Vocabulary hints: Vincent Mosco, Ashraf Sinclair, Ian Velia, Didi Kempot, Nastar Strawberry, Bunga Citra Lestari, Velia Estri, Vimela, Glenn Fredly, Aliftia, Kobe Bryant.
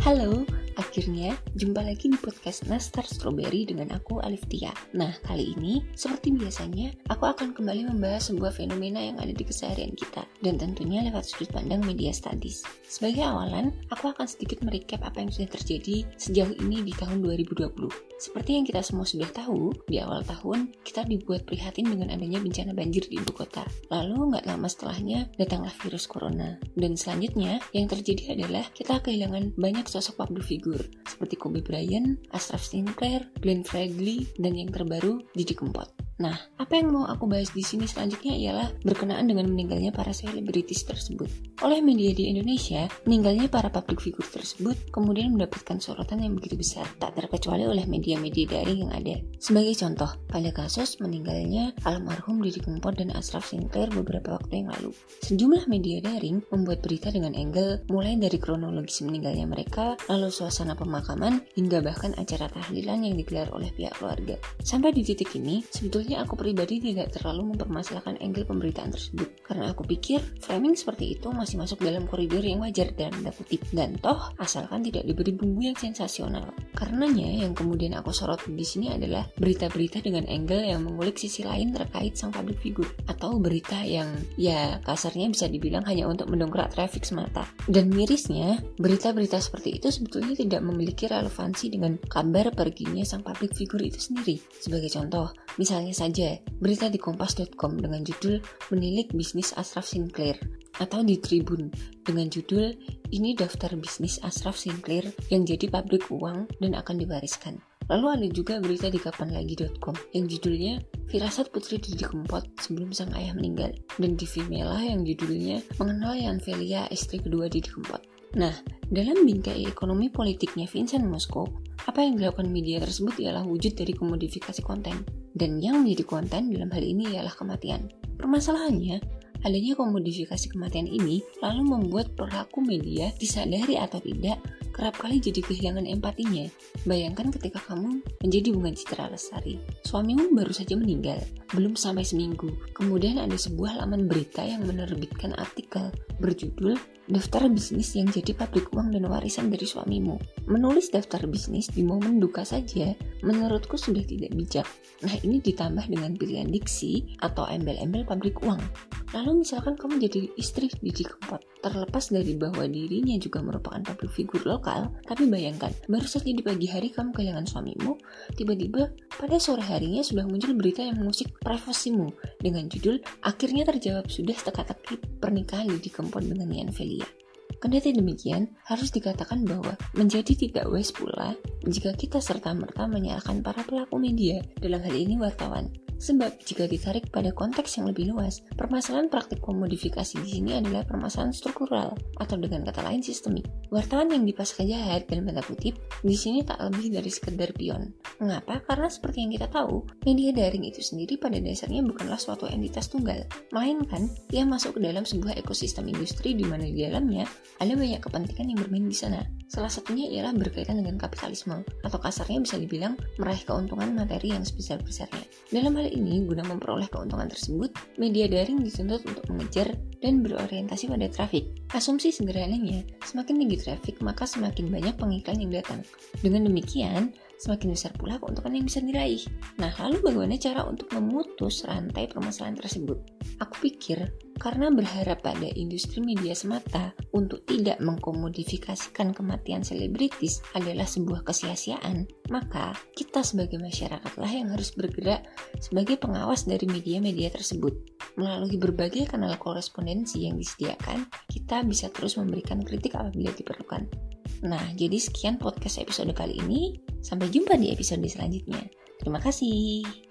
Halo, akhirnya jumpa lagi di podcast Nastar Strawberry dengan aku Aliftia. Nah, kali ini seperti biasanya aku akan kembali membahas sebuah fenomena yang ada di keseharian kita dan tentunya lewat sudut pandang media studies. Sebagai awalan, aku akan sedikit merecap apa yang sudah terjadi sejauh ini di tahun 2020. Seperti yang kita semua sudah tahu, di awal tahun kita dibuat prihatin dengan adanya bencana banjir di ibu kota. Lalu nggak lama setelahnya datanglah virus corona. Dan selanjutnya yang terjadi adalah kita kehilangan banyak sosok public figure seperti Kobe Bryant, Ashraf Sinclair, Glenn Fredly, dan yang terbaru Didi Kempot. Nah, apa yang mau aku bahas di sini selanjutnya ialah berkenaan dengan meninggalnya para selebritis tersebut. Oleh media di Indonesia, meninggalnya para public figure tersebut kemudian mendapatkan sorotan yang begitu besar, tak terkecuali oleh media-media daring yang ada. Sebagai contoh, pada kasus meninggalnya almarhum Didi Kempot dan Ashraf Sinclair beberapa waktu yang lalu, sejumlah media daring membuat berita dengan angle mulai dari kronologis meninggalnya mereka, lalu suasana pemakaman, hingga bahkan acara tahlilan yang digelar oleh pihak keluarga. Sampai di titik ini, sebetulnya aku pribadi tidak terlalu mempermasalahkan angle pemberitaan tersebut karena aku pikir framing seperti itu masih masuk dalam koridor yang wajar dalam tanda kutip dan toh asalkan tidak diberi bumbu yang sensasional. Karenanya yang kemudian aku sorot di sini adalah berita-berita dengan angle yang mengulik sisi lain terkait sang public figure atau berita yang ya kasarnya bisa dibilang hanya untuk mendongkrak traffic semata. Dan mirisnya, berita-berita seperti itu sebetulnya tidak memiliki relevansi dengan kabar perginya sang public figure itu sendiri. Sebagai contoh, misalnya saja berita di kompas.com dengan judul "Menilik bisnis Ashraf Sinclair" atau di Tribun dengan judul "Ini daftar bisnis Ashraf Sinclair yang jadi pabrik uang dan akan diwariskan". Lalu ada juga berita di kapanlagi.com yang judulnya "Firasat Putri Didi Kempot Sebelum Sang Ayah Meninggal" dan di Vimela yang judulnya "Mengenal Yang Velia Estri Kedua Didi Kempot". Nah, dalam bingkai ekonomi politiknya Vincent Mosco, apa yang dilakukan media tersebut ialah wujud dari komodifikasi konten. Dan yang menjadi konten dalam hal ini ialah kematian. Permasalahannya, adanya komodifikasi kematian ini lalu membuat pelaku media disadari atau tidak kerap kali jadi kehilangan empatinya. Bayangkan ketika kamu menjadi Bunga Citra Lestari, suamimu baru saja meninggal, belum sampai seminggu. Kemudian ada sebuah laman berita yang menerbitkan artikel berjudul "Daftar bisnis yang jadi pabrik uang dan warisan dari suamimu". Menulis daftar bisnis di momen duka saja, menurutku sudah tidak bijak. Nah, ini ditambah dengan pilihan diksi atau embel-embel pabrik uang. Lalu misalkan kamu jadi istri Didi Kempot, terlepas dari bahwa dirinya juga merupakan public figure lokal, tapi bayangkan, baru saja di pagi hari kamu kehilangan suamimu, tiba-tiba pada sore harinya sudah muncul berita yang mengusik privasimu dengan judul "Akhirnya terjawab sudah teka-teki pernikahan Didi Kempot dengan Ian Velia". Kendati demikian, harus dikatakan bahwa menjadi tidak wise pula jika kita serta-merta menyalahkan para pelaku media, dalam hal ini wartawan. Sebab jika ditarik pada konteks yang lebih luas, permasalahan praktik komodifikasi di sini adalah permasalahan struktural atau dengan kata lain sistemik. Wartawan yang dipasang jahat dalam tanda kutip di sini tak lebih dari sekedar pion. Mengapa? Karena seperti yang kita tahu, media daring itu sendiri pada dasarnya bukanlah suatu entitas tunggal, melainkan ia masuk ke dalam sebuah ekosistem industri di mana di dalamnya ada banyak kepentingan yang bermain di sana. Salah satunya ialah berkaitan dengan kapitalisme atau kasarnya bisa dibilang meraih keuntungan materi yang sebesar-besarnya. Dalam hal ini, guna memperoleh keuntungan tersebut, media daring dituntut untuk mengejar dan berorientasi pada trafik. Asumsi sederhananya, semakin tinggi trafik, maka semakin banyak pengiklan yang datang. Dengan demikian, semakin besar pula keuntungan yang bisa diraih. Nah, lalu bagaimana cara untuk memutus rantai permasalahan tersebut? Aku pikir, karena berharap pada industri media semata untuk tidak mengkomodifikasikan kematian selebritis adalah sebuah kesia-siaan, maka kita sebagai masyarakatlah yang harus bergerak sebagai pengawas dari media-media tersebut. Melalui berbagai kanal korespondensi yang disediakan, kita bisa terus memberikan kritik apabila diperlukan. Nah, jadi sekian podcast episode kali ini. Sampai jumpa di episode selanjutnya. Terima kasih.